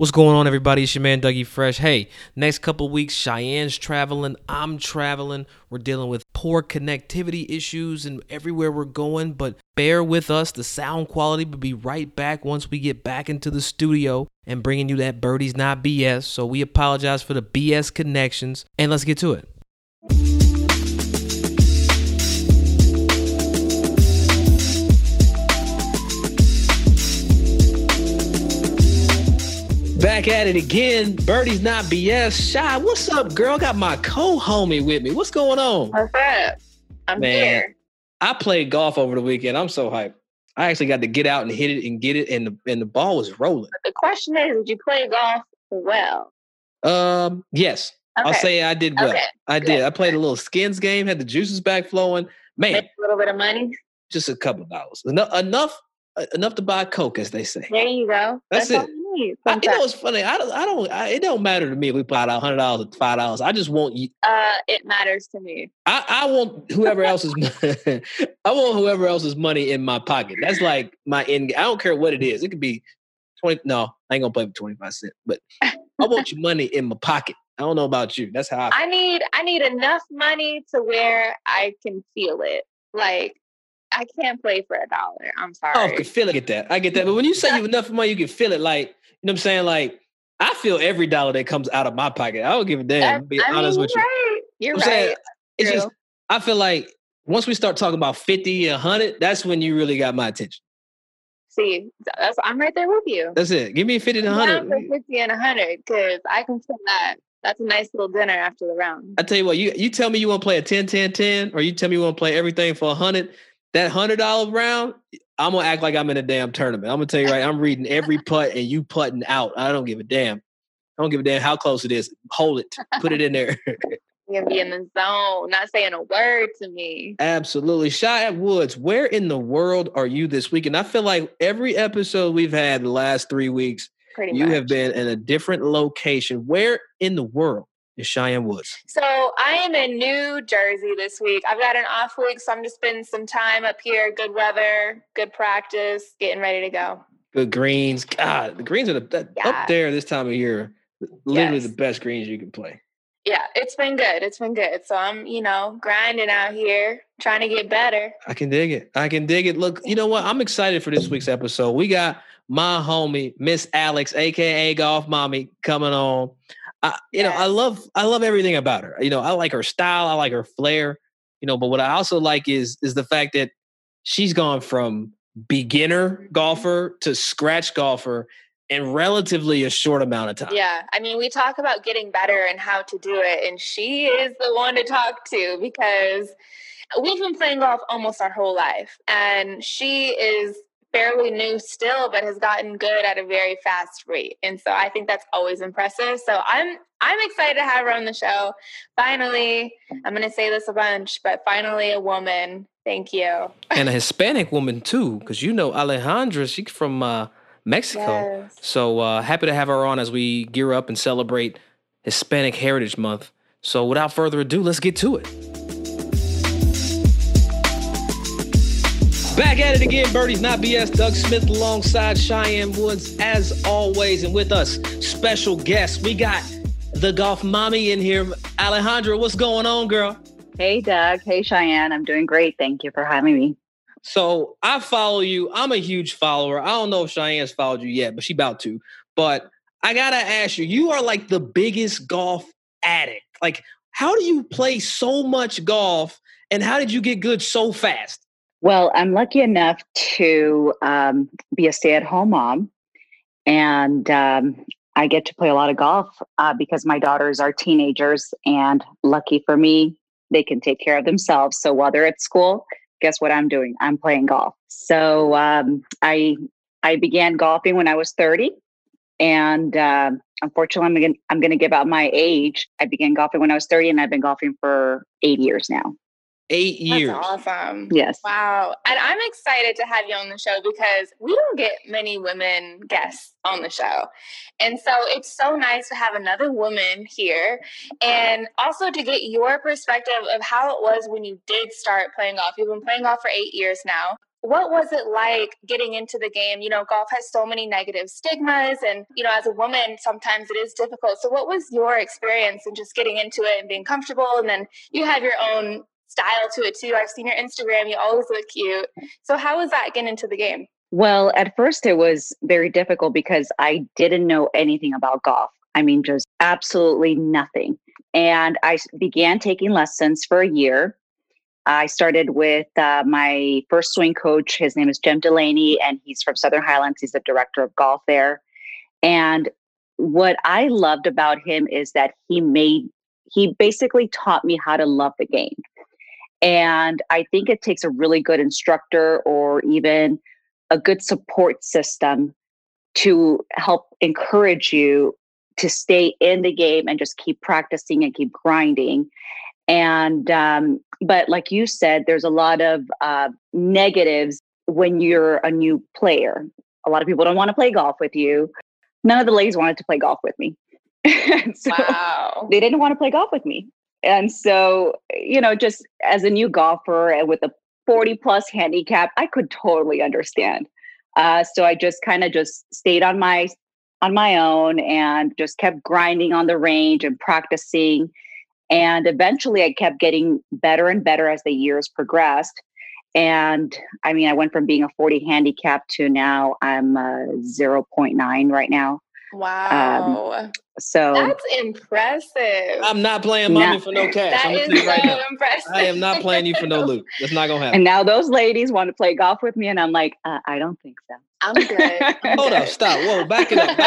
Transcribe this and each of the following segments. What's going on, everybody? It's your man, Dougie Fresh. Hey, next couple weeks, Cheyenne's traveling. I'm traveling. We're dealing with poor connectivity issues and everywhere we're going, but bear with us. The sound quality will be right back once we get back into the studio and bringing you that Birdie's Not BS. So we apologize for the BS connections, and let's get to it. Back at it again. Birdie's Not BS. Shy, what's up, girl? Got my co-homie with me. What's going on? What's up? I'm here. I played golf over the weekend. I'm so hyped. I actually got to get out and hit it and get it, and the ball was rolling. But the question is, did you play golf well? Yes. Okay. I'll say I did well. Okay. I did. I played a little skins game, had the juices back flowing. Man. Make a little bit of money? Just a couple dollars. Enough to buy a Coke, as they say. There you go. That's it. Sometimes. You know what's funny? It don't matter to me if we put out $100 or $5. I just want you. It matters to me. I want whoever else's. I want whoever else's money in my pocket. That's like my end. I don't care what it is. It could be 20. No, I ain't gonna play for 25 cents. But I want your money in my pocket. I don't know about you. That's how I feel. I need enough money to where I can feel it. Like, I can't play for $1. I'm sorry. Oh, I can feel it. I get that. But when you say you have enough money, you can feel it. Like, you know what I'm saying? Like, I feel every dollar that comes out of my pocket. I don't give a damn. To be honest with you. Right. You're right. Saying, it's just, I feel like once we start talking about 50, 100, that's when you really got my attention. See, I'm right there with you. That's it. Give me a 50 and 100. I'm for 50 and 100 because I can feel that. That's a nice little dinner after the round. I tell you what, you tell me you want to play a 10, 10, 10, or you tell me you want to play everything for 100. That $100 round, I'm going to act like I'm in a damn tournament. I'm going to tell you right, I'm reading every putt and you putting out. I don't give a damn. I don't give a damn how close it is. Hold it. Put it in there. You're going to be in the zone, not saying a word to me. Absolutely. Cheyenne Woods, where in the world are you this week? And I feel like every episode we've had the last 3 weeks, you have been in a different location. Where in the world is Cheyenne Woods? So I am in New Jersey this week. I've got an off week, so I'm just spending some time up here. Good weather, good practice, getting ready to go. Good greens. God, the greens are up there this time of year. Literally the best greens you can play. Yeah, it's been good. It's been good. So I'm, grinding out here, trying to get better. I can dig it. Look, you know what? I'm excited for this week's episode. We got my homie, Miss Alex, a.k.a. Golf Mommy, coming on. I love everything about her. You know, I like her style. I like her flair, but what I also like is the fact that she's gone from beginner golfer to scratch golfer in relatively a short amount of time. Yeah. I mean, we talk about getting better and how to do it, and she is the one to talk to because we've been playing golf almost our whole life, and she is fairly new still, but has gotten good at a very fast rate. And so I think that's always impressive. So I'm excited to have her on the show. Finally, I'm going to say this a bunch, but finally a woman. Thank you. And a Hispanic woman too, because Alejandra, she's from Mexico. Yes. So happy to have her on as we gear up and celebrate Hispanic Heritage Month. So without further ado, let's get to it. Back at it again, Birdie's Not BS. Doug Smith alongside Cheyenne Woods, as always. And with us, special guest, we got the Golf Mommy in here. Alejandra, what's going on, girl? Hey, Doug. Hey, Cheyenne. I'm doing great. Thank you for having me. So I follow you. I'm a huge follower. I don't know if Cheyenne's followed you yet, but she about to. But I got to ask you, you are like the biggest golf addict. Like, how do you play so much golf, and how did you get good so fast? Well, I'm lucky enough to be a stay-at-home mom, and I get to play a lot of golf because my daughters are teenagers, and lucky for me, they can take care of themselves. So while they're at school, guess what I'm doing? I'm playing golf. So I began golfing when I was 30, and unfortunately, I'm going to give out my age. I began golfing when I was 30, and I've been golfing for 8 years now. 8 years. That's awesome. Yes. Wow. And I'm excited to have you on the show because we don't get many women guests on the show. And so it's so nice to have another woman here, and also to get your perspective of how it was when you did start playing golf. You've been playing golf for 8 years now. What was it like getting into the game? You know, golf has so many negative stigmas and, you know, as a woman, sometimes it is difficult. So what was your experience in just getting into it and being comfortable? And then you have your own style to it too. I've seen your Instagram. You always look cute. So how was that getting into the game? Well, at first it was very difficult because I didn't know anything about golf. I mean, just absolutely nothing. And I began taking lessons for a year. I started with my first swing coach. His name is Jim Delaney, and he's from Southern Highlands. He's the director of golf there. And what I loved about him is that he basically taught me how to love the game. And I think it takes a really good instructor or even a good support system to help encourage you to stay in the game and just keep practicing and keep grinding. And, but like you said, there's a lot of negatives when you're a new player. A lot of people don't want to play golf with you. None of the ladies wanted to play golf with me. So wow. They didn't want to play golf with me. And so, you know, just as a new golfer and with a 40 plus handicap, I could totally understand. So I just kind of just stayed on my own and just kept grinding on the range and practicing. And eventually I kept getting better and better as the years progressed. And I mean, I went from being a 40 handicap to now I'm a 0.9 right now. Wow. So that's impressive. I'm not playing mommy for no cash. That is so impressive. I am not playing you for no loot. That's not gonna happen. And now those ladies want to play golf with me, and I'm like, I don't think so. I'm good. Hold up, stop. Whoa, back it up.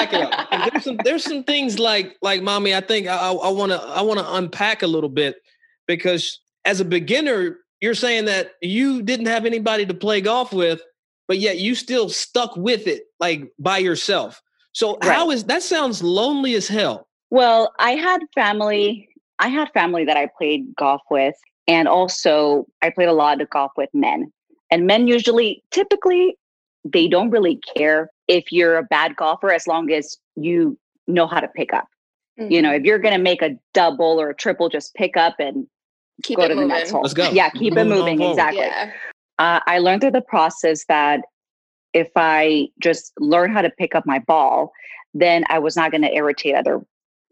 And there's some things like mommy. I think I wanna unpack a little bit, because as a beginner, you're saying that you didn't have anybody to play golf with, but yet you still stuck with it like by yourself. So right. How is that? Sounds lonely as hell. Well, I had family that I played golf with. And also I played a lot of golf with men, and men typically they don't really care if you're a bad golfer, as long as you know how to pick up. Mm-hmm. You know, if you're going to make a double or a triple, just pick up and keep go to moving. The next hole. Let's go. Yeah. Keep it moving. Exactly. Yeah. I learned through the process that if I just learn how to pick up my ball, then I was not going to irritate other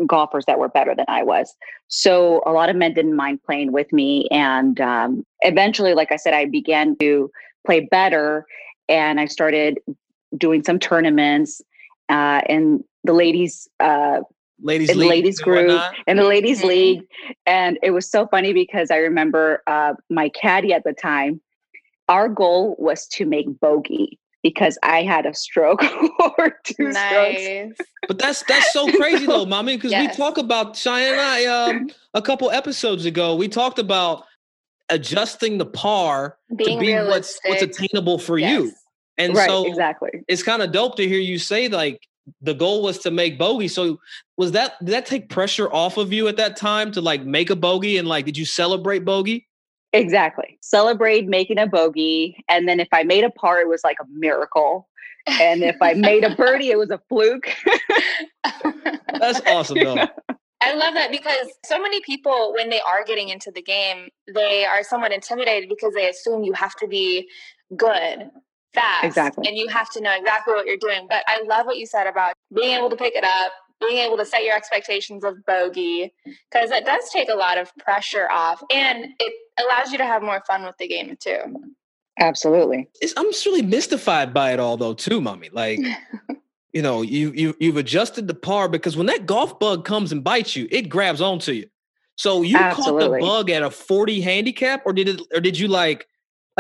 golfers that were better than I was. So a lot of men didn't mind playing with me. And eventually, like I said, I began to play better, and I started doing some tournaments in the ladies group and the ladies league. And it was so funny because I remember my caddy at the time, our goal was to make bogey, because I had a stroke or two strokes. But that's so crazy though, mommy, because yes. We talk about, Cheyenne and I, a couple episodes ago, we talked about adjusting the par to be what's attainable for yes. you. And right, so exactly. It's kind of dope to hear you say like the goal was to make bogey. So was that, did that take pressure off of you at that time to like make a bogey, and like, did you celebrate bogey? Exactly. Celebrate making a bogey. And then if I made a par, it was like a miracle. And if I made a birdie, it was a fluke. That's awesome, though. I love that, because so many people, when they are getting into the game, they are somewhat intimidated because they assume you have to be good fast. Exactly. And you have to know exactly what you're doing. But I love what you said about being able to pick it up, being able to set your expectations of bogey, because that does take a lot of pressure off, and it allows you to have more fun with the game too. Absolutely. I'm just really mystified by it all though too, mommy. Like, you know, you've adjusted the par, because when that golf bug comes and bites you, it grabs onto you. So you absolutely. Caught the bug at a 40 handicap, or did you like,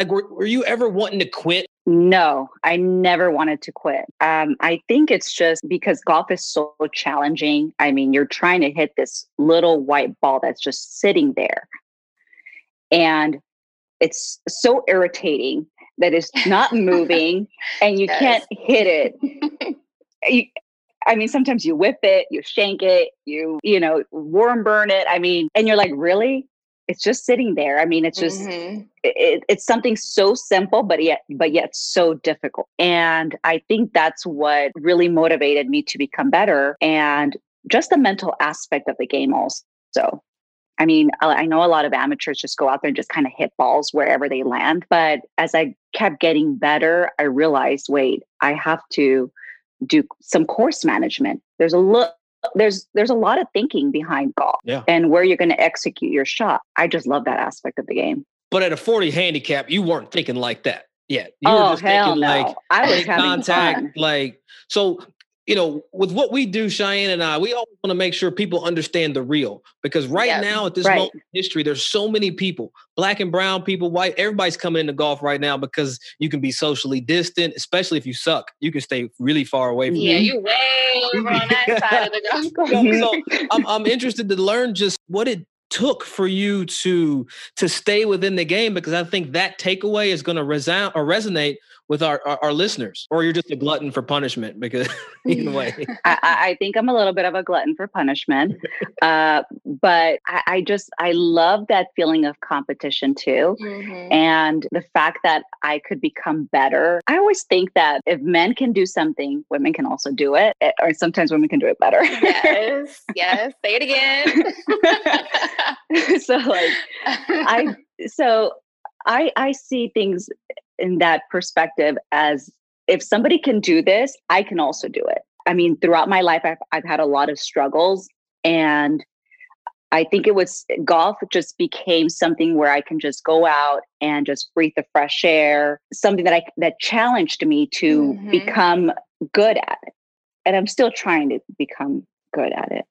were you ever wanting to quit? No, I never wanted to quit. I think it's just because golf is so challenging. I mean, you're trying to hit this little white ball that's just sitting there. And it's so irritating that it's not moving and you yes. can't hit it. I mean, sometimes you whip it, you shank it, you know, warm burn it. I mean, and you're like, really? It's just sitting there. I mean, it's just, mm-hmm. it's something so simple, but yet so difficult. And I think that's what really motivated me to become better, and just the mental aspect of the game also. I mean, I know a lot of amateurs just go out there and just kind of hit balls wherever they land. But as I kept getting better, I realized, wait, I have to do some course management. There's a lot of thinking behind golf and where you're going to execute your shot. I just love that aspect of the game. But at a 40 handicap, you weren't thinking like that yet. You were just hell thinking no. Like I was having contact, fun. Like so. You know, with what we do, Cheyenne and I, we always want to make sure people understand the real, because now at this moment in history, there's so many people, black and brown people, white, everybody's coming into golf right now because you can be socially distant, especially if you suck. You can stay really far away from them. Yeah, you're way over on that side of the golf course. So I'm interested to learn just what it took for you to stay within the game, because I think that takeaway is going to resonate with our listeners. Or you're just a glutton for punishment, because either way. I think I'm a little bit of a glutton for punishment. But I love that feeling of competition too. Mm-hmm. And the fact that I could become better. I always think that if men can do something, women can also do it. Or sometimes women can do it better. Yes. Say it again. So I see things in that perspective as if somebody can do this, I can also do it. I mean, throughout my life, I've had a lot of struggles, and I think it was golf just became something where I can just go out and just breathe the fresh air, something that challenged me to become good at it. And I'm still trying to become good at it.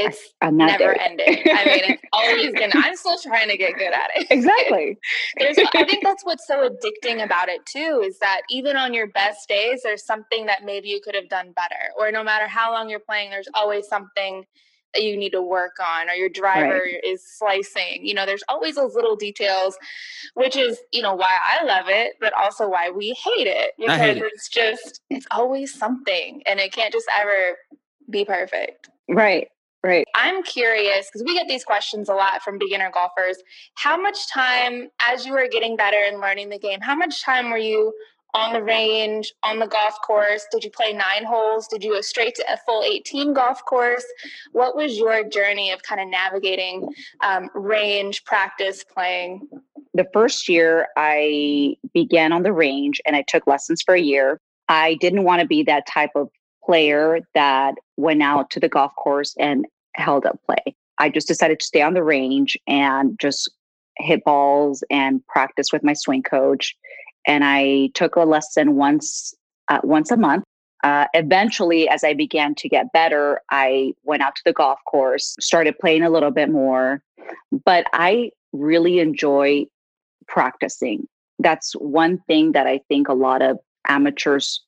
It's never ending. I mean, it's always going to, I'm still trying to get good at it. Exactly. I think that's what's so addicting about it too, is that even on your best days, there's something that maybe you could have done better, or no matter how long you're playing, there's always something that you need to work on, or your driver is slicing, there's always those little details, which is, why I love it, but also why we hate it, because it's just, it's always something, and it can't just ever be perfect. Right. I'm curious, because we get these questions a lot from beginner golfers. How much time, as you were getting better and learning the game, how much time were you on the range, on the golf course? Did you play 9 holes? Did you go straight to a full 18 golf course? What was your journey of kind of navigating range, practice, playing? The first year I began on the range and I took lessons for a year. I didn't want to be that type of player that went out to the golf course and held up play. I just decided to stay on the range and just hit balls and practice with my swing coach. And I took a lesson once a month. Eventually, as I began to get better, I went out to the golf course, started playing a little bit more, but I really enjoy practicing. That's one thing that I think a lot of amateurs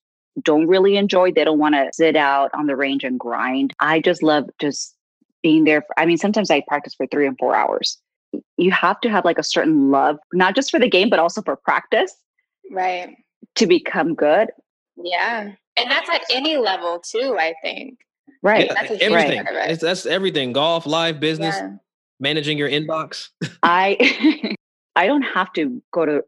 don't really enjoy. They don't want to sit out on the range and grind. I just love just being there. Sometimes I practice for 3 and 4 hours. You have to have like a certain love, not just for the game, but also for practice. Right. To become good. Yeah. And that's at any level too, I think. Right. Yeah, that's everything. That's everything. Golf, life, business, managing your inbox. I don't have to go to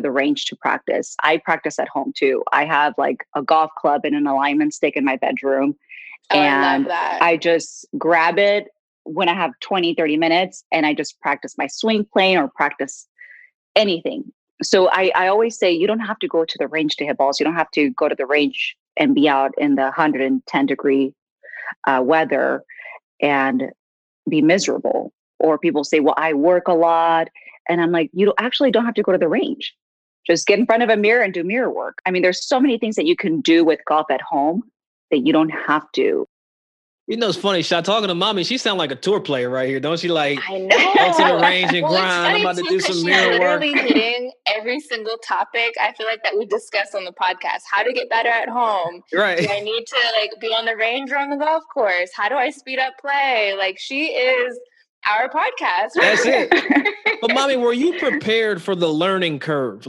the range to practice. I practice at home too. I have like a golf club and an alignment stick in my bedroom. And I love that. I just grab it when I have 20, 30 minutes and I just practice my swing plane or practice anything. So I always say you don't have to go to the range to hit balls. You don't have to go to the range and be out in the 110 degree weather and be miserable. Or people say, well, I work a lot. And I'm like, you actually don't have to go to the range. Just get in front of a mirror and do mirror work. There's so many things that you can do with golf at home that you don't have to. It's funny, Sha, talking to mommy, she sounds like a tour player right here, don't she? Like, I know. Go to the range and grind. I'm about to do some mirror work. She's literally hitting every single topic I feel like that we discussed on the podcast. How to get better at home. Right. Do I need to be on the range or on the golf course? How do I speed up play? She is our podcast. That's it. But mommy, were you prepared for the learning curve?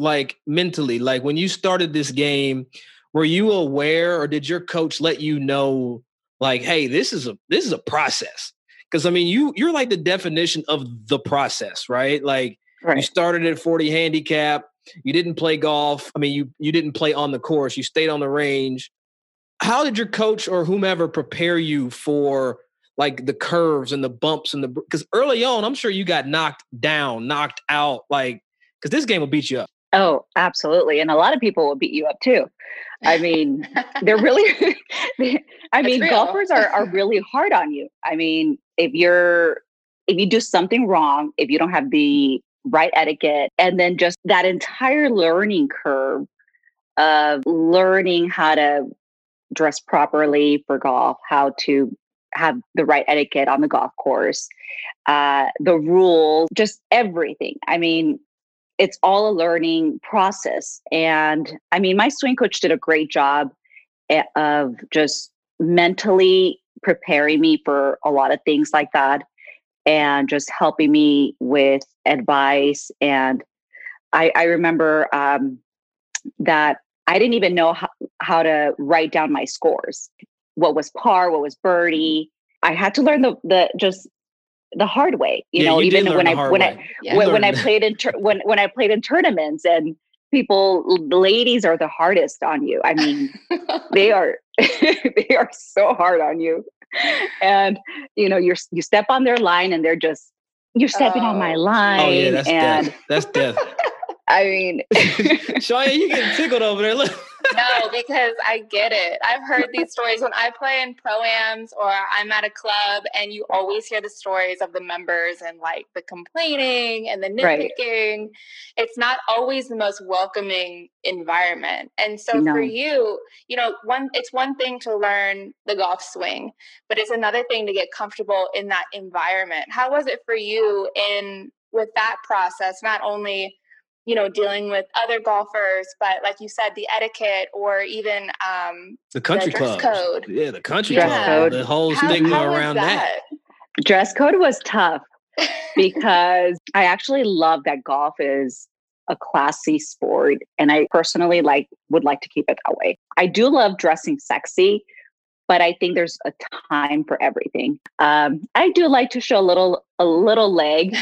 Mentally, when you started this game, were you aware, or did your coach let you know, hey, this is a process? Because you're like the definition of the process, right? You started at 40 handicap. You didn't play golf. You didn't play on the course. You stayed on the range. How did your coach or whomever prepare you for like the curves and the bumps and the, because early on, I'm sure you got knocked down, knocked out, like, because this game will beat you up. Oh, absolutely. And a lot of people will beat you up too. I mean, they're really, I mean, golfers are really hard on you. I mean, if you do something wrong, if you don't have the right etiquette, and then just that entire learning curve of learning how to dress properly for golf, how to have the right etiquette on the golf course, the rules, just everything. I mean, it's all a learning process. And I mean, my swing coach did a great job of just mentally preparing me for a lot of things like that and just helping me with advice. And I remember that I didn't even know how to write down my scores. What was par, what was birdie. I had to learn the hard way, you know, even when I played in tournaments, and the ladies are the hardest on you. I mean, they are so hard on you, and you know, you step on their line and they're just, you're stepping on my line. Oh yeah, that's death. I mean, Cheyenne, you getting tickled over there. Look. No, because I get it. I've heard these stories when I play in pro-ams or I'm at a club, and you always hear the stories of the members and like the complaining and the nitpicking. Right. It's not always the most welcoming environment. And so for you, you know, it's one thing to learn the golf swing, but it's another thing to get comfortable in that environment. How was it for you with that process, not only, you know, dealing with other golfers, but like you said, the etiquette, or even the country club code. Yeah, the country club. The whole stigma around that. Dress code was tough because I actually love that golf is a classy sport, and I personally would like to keep it that way. I do love dressing sexy, but I think there's a time for everything. I do like to show a little leg.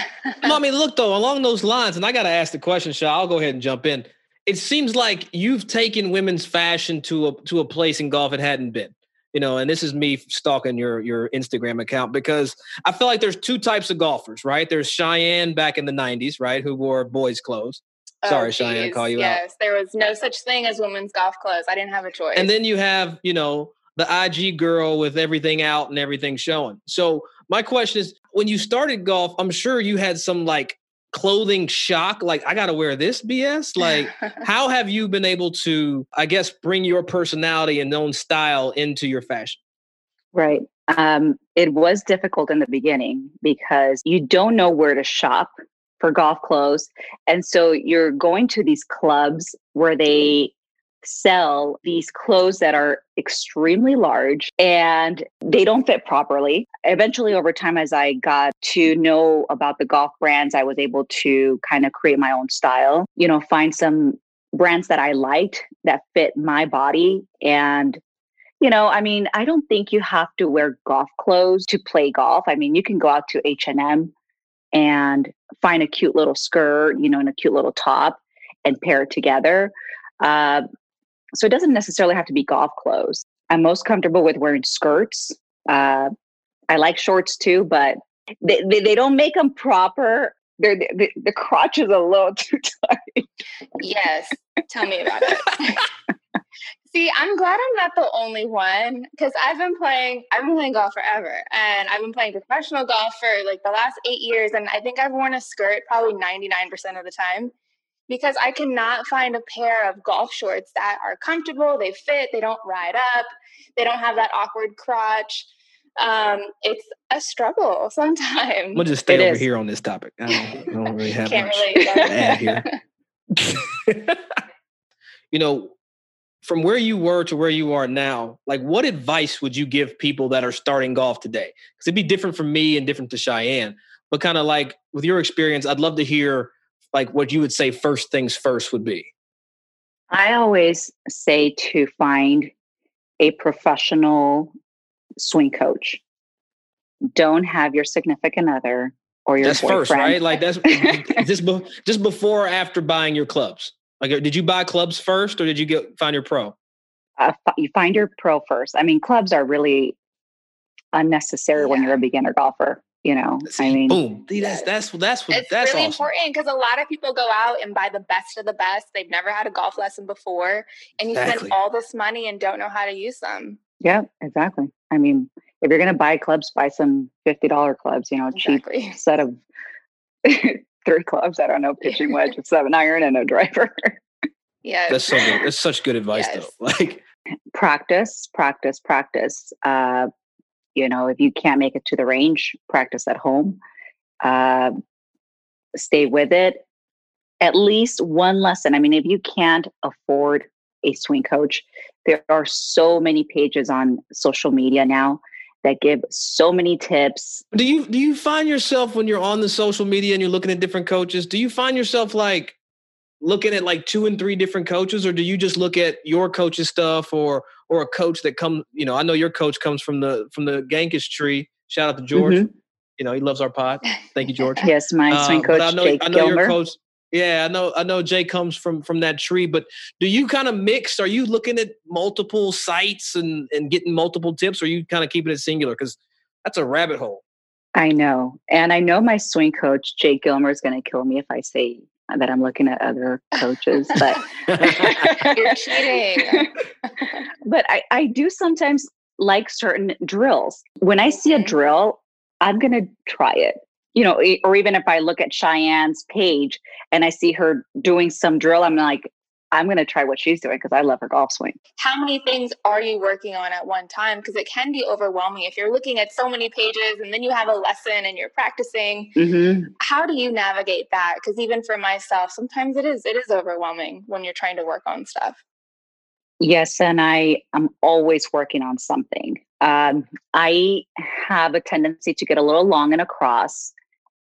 No, I mean, look, though, along those lines, and I got to ask the question, Sha, I'll go ahead and jump in. It seems like you've taken women's fashion to a place in golf it hadn't been, you know, and this is me stalking your Instagram account, because I feel like there's two types of golfers, right? There's Cheyenne back in the 90s, right, who wore boys' clothes. Sorry, Cheyenne, call you out. Yes, there was no such thing as women's golf clothes. I didn't have a choice. And then you have, you know, the IG girl with everything out and everything showing. So my question is, when you started golf, I'm sure you had some like clothing shock, like I got to wear this BS. Like how have you been able to, I guess, bring your personality and own style into your fashion? Right. It was difficult in the beginning because you don't know where to shop for golf clothes. And so you're going to these clubs where they sell these clothes that are extremely large and they don't fit properly. Eventually, over time, as I got to know about the golf brands, I was able to kind of create my own style, you know, find some brands that I liked that fit my body. And, you know, I mean, I don't think you have to wear golf clothes to play golf. I mean, you can go out to H&M and find a cute little skirt, you know, and a cute little top and pair it together. So it doesn't necessarily have to be golf clothes. I'm most comfortable with wearing skirts. I like shorts too, but they don't make them proper. The crotch is a little too tight. Yes. Tell me about it. See, I'm glad I'm not the only one, because I've been playing golf forever, and I've been playing professional golf for like the last 8 years. And I think I've worn a skirt probably 99% of the time, because I cannot find a pair of golf shorts that are comfortable, they fit, they don't ride up, they don't have that awkward crotch. It's a struggle sometimes. We'll just stay over here on this topic. I don't really have much to add here. You know, from where you were to where you are now, like what advice would you give people that are starting golf today? Because it'd be different for me and different to Cheyenne, but kind of like with your experience, I'd love to hear like what you would say first things first would be. I always say to find a professional swing coach. Don't have your significant other or your boyfriend. That's first, right? Like that's just before or after buying your clubs. Like, did you buy clubs first or did you find your pro? You find your pro first. I mean, clubs are really unnecessary when you're a beginner golfer. You know, I mean, boom. That's really awesome. Important because a lot of people go out and buy the best of the best. They've never had a golf lesson before, and you spend all this money and don't know how to use them. Yeah, exactly. I mean, if you're going to buy clubs, buy some $50 clubs. You know, cheap set of 3 clubs. I don't know, pitching wedge, a 7-iron, and a driver. Yeah, that's so good. That's such good advice, though. Like practice, practice, practice. You know, if you can't make it to the range, practice at home, stay with it. At least one lesson. I mean, if you can't afford a swing coach, there are so many pages on social media now that give so many tips. Do you find yourself when you're on the social media and you're looking at different coaches, do you find yourself like looking at like 2 and 3 different coaches, or do you just look at your coach's stuff or a coach that comes, you know, I know your coach comes from the Gankish tree. Shout out to George. Mm-hmm. You know, he loves our pod. Thank you, George. Yes. My swing coach, Jake Gilmer. Your coach, I know Jay comes from that tree, but do you kind of mix? Are you looking at multiple sites and getting multiple tips, or are you kind of keeping it singular? 'Cause that's a rabbit hole. I know. And I know my swing coach, Jake Gilmer, is going to kill me if I say that I'm looking at other coaches, but you're cheating. But I do sometimes like certain drills. When I see a drill, I'm going to try it, you know, or even if I look at Cheyenne's page and I see her doing some drill, I'm like, I'm going to try what she's doing because I love her golf swing. How many things are you working on at one time? Because it can be overwhelming if you're looking at so many pages and then you have a lesson and you're practicing. Mm-hmm. How do you navigate that? Because even for myself, sometimes it is overwhelming when you're trying to work on stuff. Yes, and I am always working on something. I have a tendency to get a little long and across,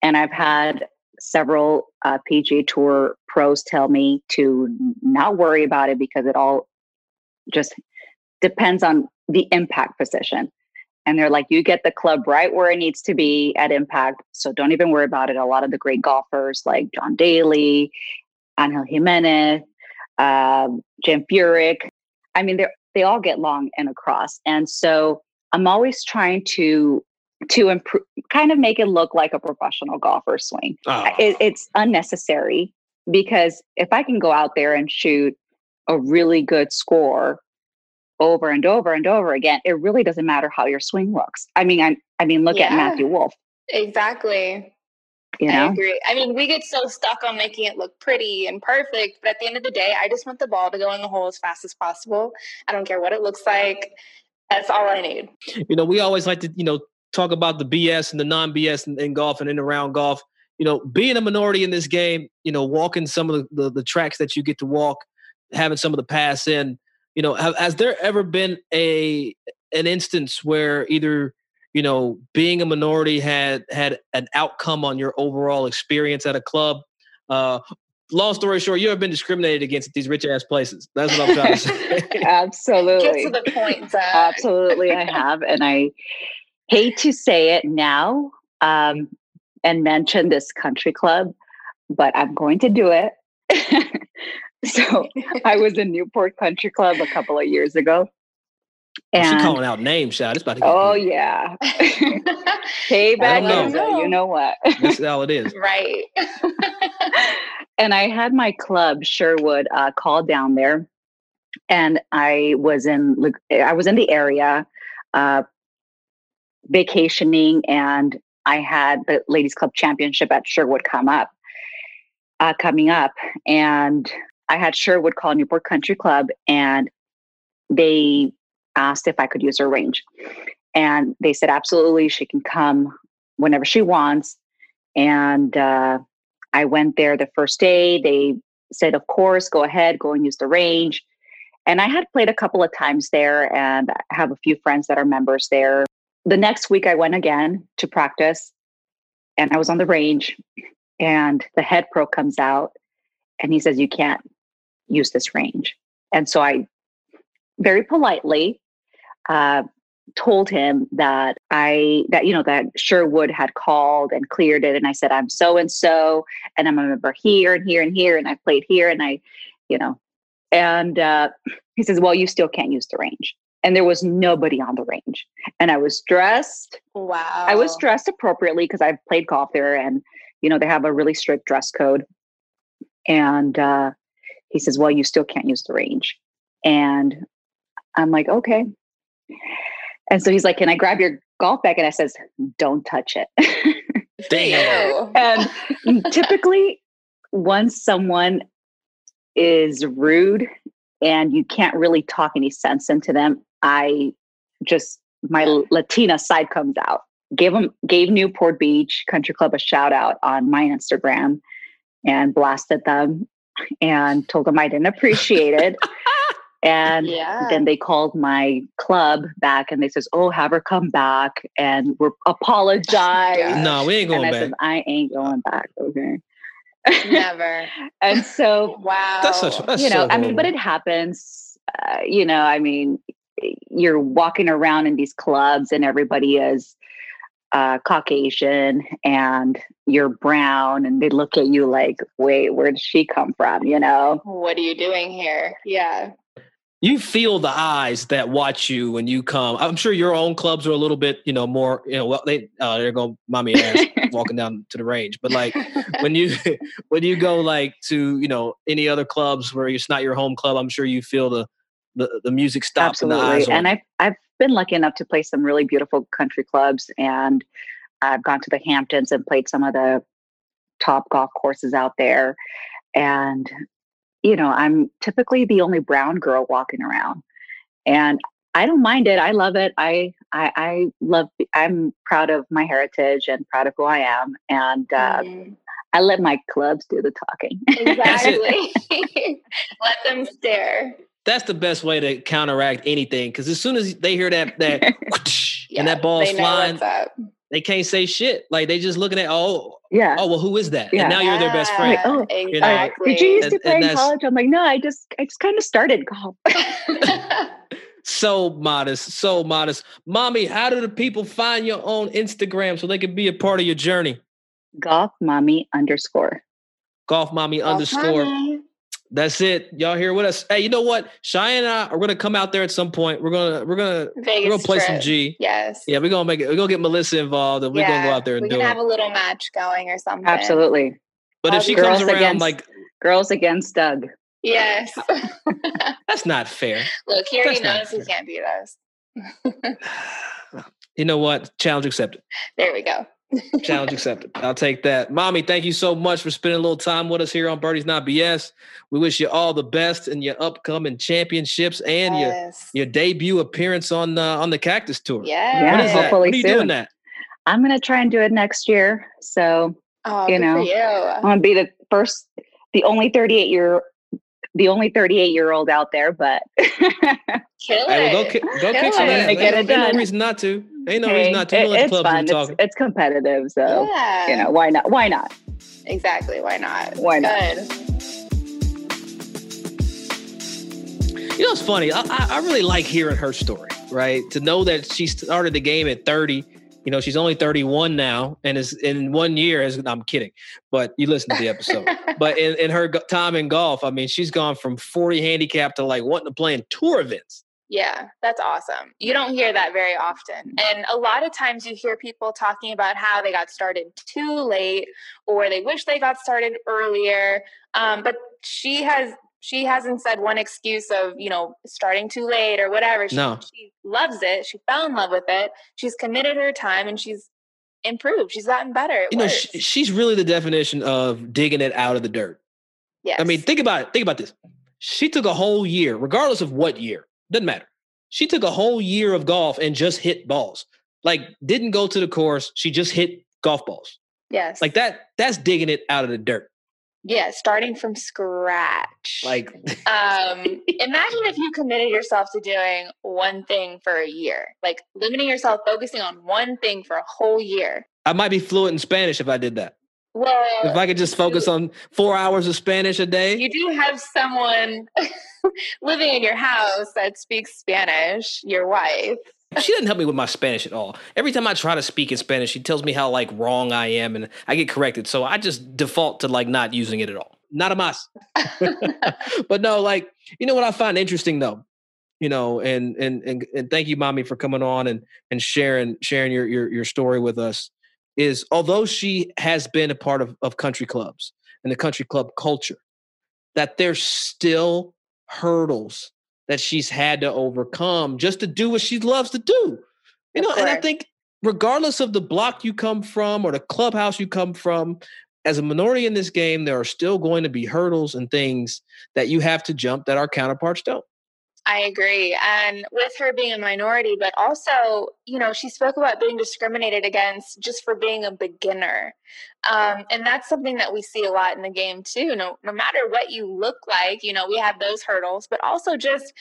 and I've had several PGA Tour pros tell me to not worry about it because it all just depends on the impact position. And they're like, you get the club right where it needs to be at impact, so don't even worry about it. A lot of the great golfers like John Daly, Angel Jimenez, Jim Furyk, I mean, they all get long and across. And so I'm always trying to improve, kind of make it look like a professional golfer swing. Oh. It's unnecessary because if I can go out there and shoot a really good score over and over and over again, it really doesn't matter how your swing looks. I mean, look at Matthew Wolff. Exactly. You know? I agree. I mean, we get so stuck on making it look pretty and perfect, but at the end of the day, I just want the ball to go in the hole as fast as possible. I don't care what it looks like. That's all I need. You know, we always like to, you know, talk about the BS and the non-BS in golf and in around golf. You know, being a minority in this game, you know, walking some of the tracks that you get to walk, having some of the pass in, you know, has there ever been an instance where either, you know, being a minority had an outcome on your overall experience at a club? Long story short, you have been discriminated against at these rich ass places. That's what I'm trying to say. Absolutely. Get to the point, Zach. Absolutely, I have. And I hate to say it now and mention this country club, but I'm going to do it. So I was in Newport Country Club a couple of years ago. And she's calling out names, Shad. It's about to get good. Yeah. Payback, you know what? That's how it is. Right. And I had my club, Sherwood, called down there. And I was in the area, vacationing, and I had the Ladies Club Championship at Sherwood coming up, and I had Sherwood call Newport Country Club, and they asked if I could use her range, and they said absolutely, she can come whenever she wants. And I went there the first day. They said, of course, go ahead, go and use the range. And I had played a couple of times there, and I have a few friends that are members there. The next week I went again to practice, and I was on the range, and the head pro comes out and he says, you can't use this range. And so I very politely told him that Sherwood had called and cleared it. And I said, I'm so-and-so, and I'm a member here and here and here. And I played here and I, you know, and he says, well, you still can't use the range. and there was nobody on the range. And I was dressed. Wow. I was dressed appropriately because I've played golf there, and, you know, they have a really strict dress code. And he says, well, you still can't use the range. And I'm like, okay. And so he's like, can I grab your golf bag? And I says, don't touch it. Damn. And typically once someone is rude and you can't really talk any sense into them, I just, my Latina side comes out. Gave Newport Beach Country Club a shout out on my Instagram and blasted them and told them I didn't appreciate it. And then they called my club back and they says, oh, have her come back and we're apologize. No, we ain't going back. I said, I ain't going back. Okay. Never. And so, wow. That's horrible. I mean, but it happens, you know, I mean, you're walking around in these clubs and everybody is Caucasian and you're brown and they look at you like, wait, where did she come from? You know, what are you doing here? Yeah. You feel the eyes that watch you when you come. I'm sure your own clubs are a little bit, you know, more, you know, well, they're going mommy ass walking down to the range. But like when you go like to, you know, any other clubs where it's not your home club, I'm sure you feel the music stops. Absolutely. And the eyes. And I've been lucky enough to play some really beautiful country clubs, and I've gone to the Hamptons and played some of the top golf courses out there. And you know, I'm typically the only brown girl walking around, and I don't mind it. I love it. I'm proud of my heritage and proud of who I am. And, I let my clubs do the talking. Exactly. Let them stare. That's the best way to counteract anything. Cause as soon as they hear that whoosh, and that ball's flying, they can't say shit. Like they just looking at, well, who is that? Yeah. And now you're their best friend. Like, oh, exactly. You know? Did you used to play in college? I'm like, no, I just kind of started golf. So modest. Mommy, how do the people find your own Instagram so they can be a part of your journey? Golf mommy underscore. Mommy. That's it. Y'all here with us. Hey, you know what? Cheyenne and I are gonna come out there at some point. We're gonna play some G. Yes. Yeah, we're gonna make it. We're gonna get Melissa involved, and we're gonna go out there and do it. We can have a little match going or something. Absolutely. But if she comes around, like Girls Against Doug. Yes. That's not fair. Look, he already knows he can't beat us. You know what? Challenge accepted. There we go. Challenge accepted. I'll take that. Mommy, thank you so much for spending a little time with us here on Birdies Not BS. We wish you all the best in your upcoming championships and your debut appearance on the Cactus Tour. Yeah. What is that? Hopefully soon. Are you doing that? I'm going to try and do it next year. So, you know, I'm going to be the only 38-year-old out there, but go kick some ass. Ain't no reason not to. It's fun. It's competitive, so you know, why not? Why not? Exactly. Why not? Why not? You know, it's funny. I really like hearing her story, right? To know that she started the game at 30. You know, she's only 31 now, and is in 1 year. I'm kidding, but you listen to the episode. But in her time in golf, I mean, she's gone from 40 handicap to like wanting to play in tour events. Yeah, that's awesome. You don't hear that very often. And a lot of times you hear people talking about how they got started too late or they wish they got started earlier. But she hasn't said one excuse of, you know, starting too late or whatever. She loves it. She fell in love with it. She's committed her time and she's improved. She's gotten better. She's really the definition of digging it out of the dirt. Yes. I mean, think about it. Think about this. She took a whole year, regardless of what year. Doesn't matter. She took a whole year of golf and just hit balls. Like, didn't go to the course. She just hit golf balls. Yes. Like that's digging it out of the dirt. Yeah, starting from scratch. Like, imagine if you committed yourself to doing one thing for a year, like limiting yourself, focusing on one thing for a whole year. I might be fluent in Spanish if I did that. Well, if I could just focus on 4 hours of Spanish a day. You do have someone living in your house that speaks Spanish, your wife. She doesn't help me with my Spanish at all. Every time I try to speak in Spanish, she tells me how like wrong I am and I get corrected. So I just default to like not using it at all. Nada más. But no, like, you know what I find interesting though? you know, and thank you, Mommy, for coming on and sharing your story with us, is although she has been a part of country clubs and the country club culture, that there's still hurdles that she's had to overcome just to do what she loves to do. You know, and I think regardless of the block you come from or the clubhouse you come from, as a minority in this game, there are still going to be hurdles and things that you have to jump that our counterparts don't. I agree. And with her being a minority, but also, you know, she spoke about being discriminated against just for being a beginner. And that's something that we see a lot in the game too. No matter what you look like, you know, we have those hurdles, but also just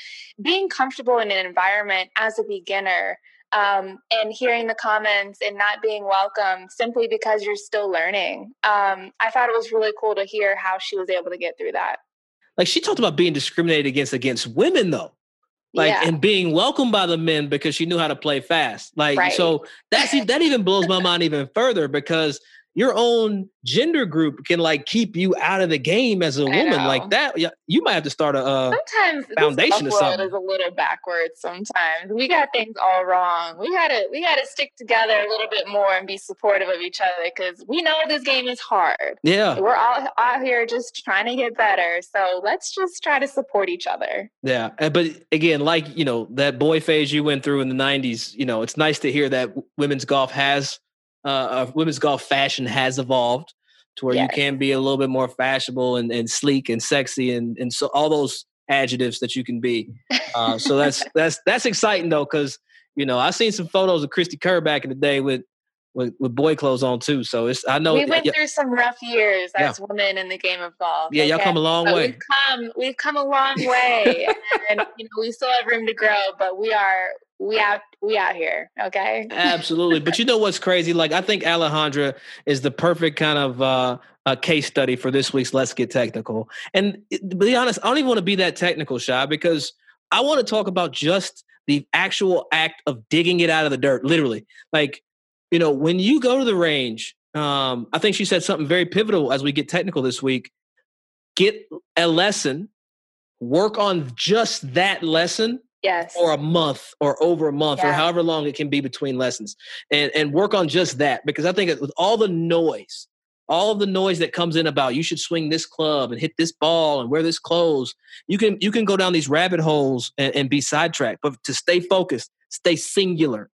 being comfortable in an environment as a beginner, and hearing the comments and not being welcomed simply because you're still learning. I thought it was really cool to hear how she was able to get through that. Like, she talked about being discriminated against women, though, and being welcomed by the men because she knew how to play fast. So that even blows my mind even further, because your own gender group can keep you out of the game as a woman like that. You might have to start a sometimes foundation or something. Sometimes is a little backwards. Sometimes we got things all wrong. We gotta stick together a little bit more and be supportive of each other, because we know this game is hard. Yeah, we're all out here just trying to get better. So let's just try to support each other. Yeah, but again, that boy phase you went through in the '90s. You know, it's nice to hear that women's golf fashion has evolved to where you can be a little bit more fashionable and sleek and sexy and so all those adjectives that you can be. So that's exciting though, because I've seen some photos of Christy Kerr back in the day with boy clothes on too. So we went through some rough years as women in the game of golf. Yeah, y'all come a long way. We've come a long way, and we still have room to grow, but we out here. Okay. Absolutely. But you know what's crazy? I think Alejandra is the perfect kind of a case study for this week's Let's Get Technical. And to be honest, I don't even want to be that technical, Shy, because I want to talk about just the actual act of digging it out of the dirt, literally. When you go to the range, I think she said something very pivotal as we get technical this week. Get a lesson, work on just that lesson. Yes. Or a month or over a month or however long it can be between lessons, and work on just that. Because I think with all of the noise that comes in about you should swing this club and hit this ball and wear this clothes, you can go down these rabbit holes and be sidetracked. But to stay focused, stay singular.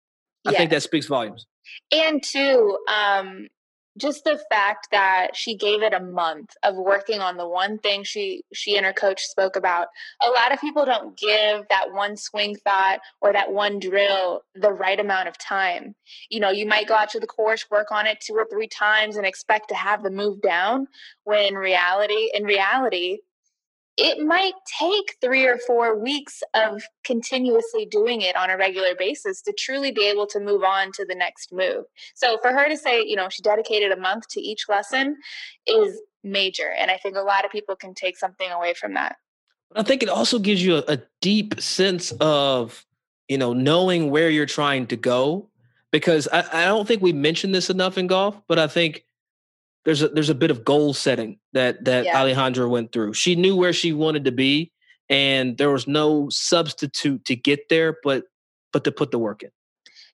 I think that speaks volumes. And too, just the fact that she gave it a month of working on the one thing she and her coach spoke about. A lot of people don't give that one swing thought or that one drill the right amount of time. You might go out to the course, work on it 2 or 3 times and expect to have the move down, when in reality, it might take 3 or 4 weeks of continuously doing it on a regular basis to truly be able to move on to the next move. So for her to say, she dedicated a month to each lesson is major. And I think a lot of people can take something away from that. I think it also gives you a deep sense of, knowing where you're trying to go, because I don't think we mentioned this enough in golf, but I think there's a bit of goal setting that Alejandra went through. She knew where she wanted to be, and there was no substitute to get there, but to put the work in.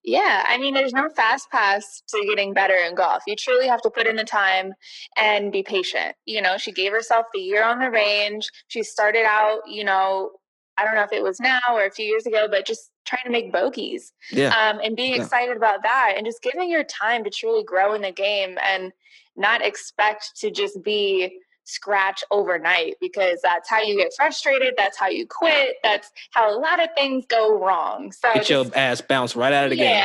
Yeah. I mean, there's no fast pass to getting better in golf. You truly have to put in the time and be patient. She gave herself the year on the range. She started out, I don't know if it was now or a few years ago, but just trying to make bogeys and being excited about that, and just giving your time to truly grow in the game and not expect to just be scratch overnight, because that's how you get frustrated. That's how you quit. That's how a lot of things go wrong. So get your ass bounced right out of the game.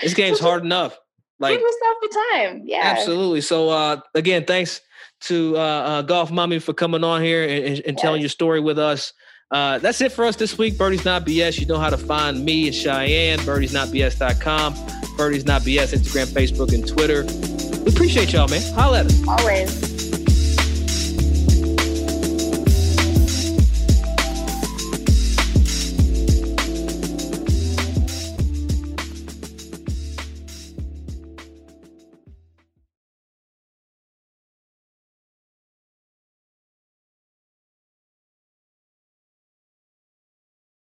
This game's hard enough. Give yourself the time. Yeah, absolutely. So again, thanks to Golf Mommy for coming on here and telling your story with us. That's it for us this week. Birdies Not BS. You know how to find me and Cheyenne. birdiesnotbs.com, Birdies Not BS, Instagram, Facebook, and Twitter. We appreciate y'all, man. Holla at us. Always.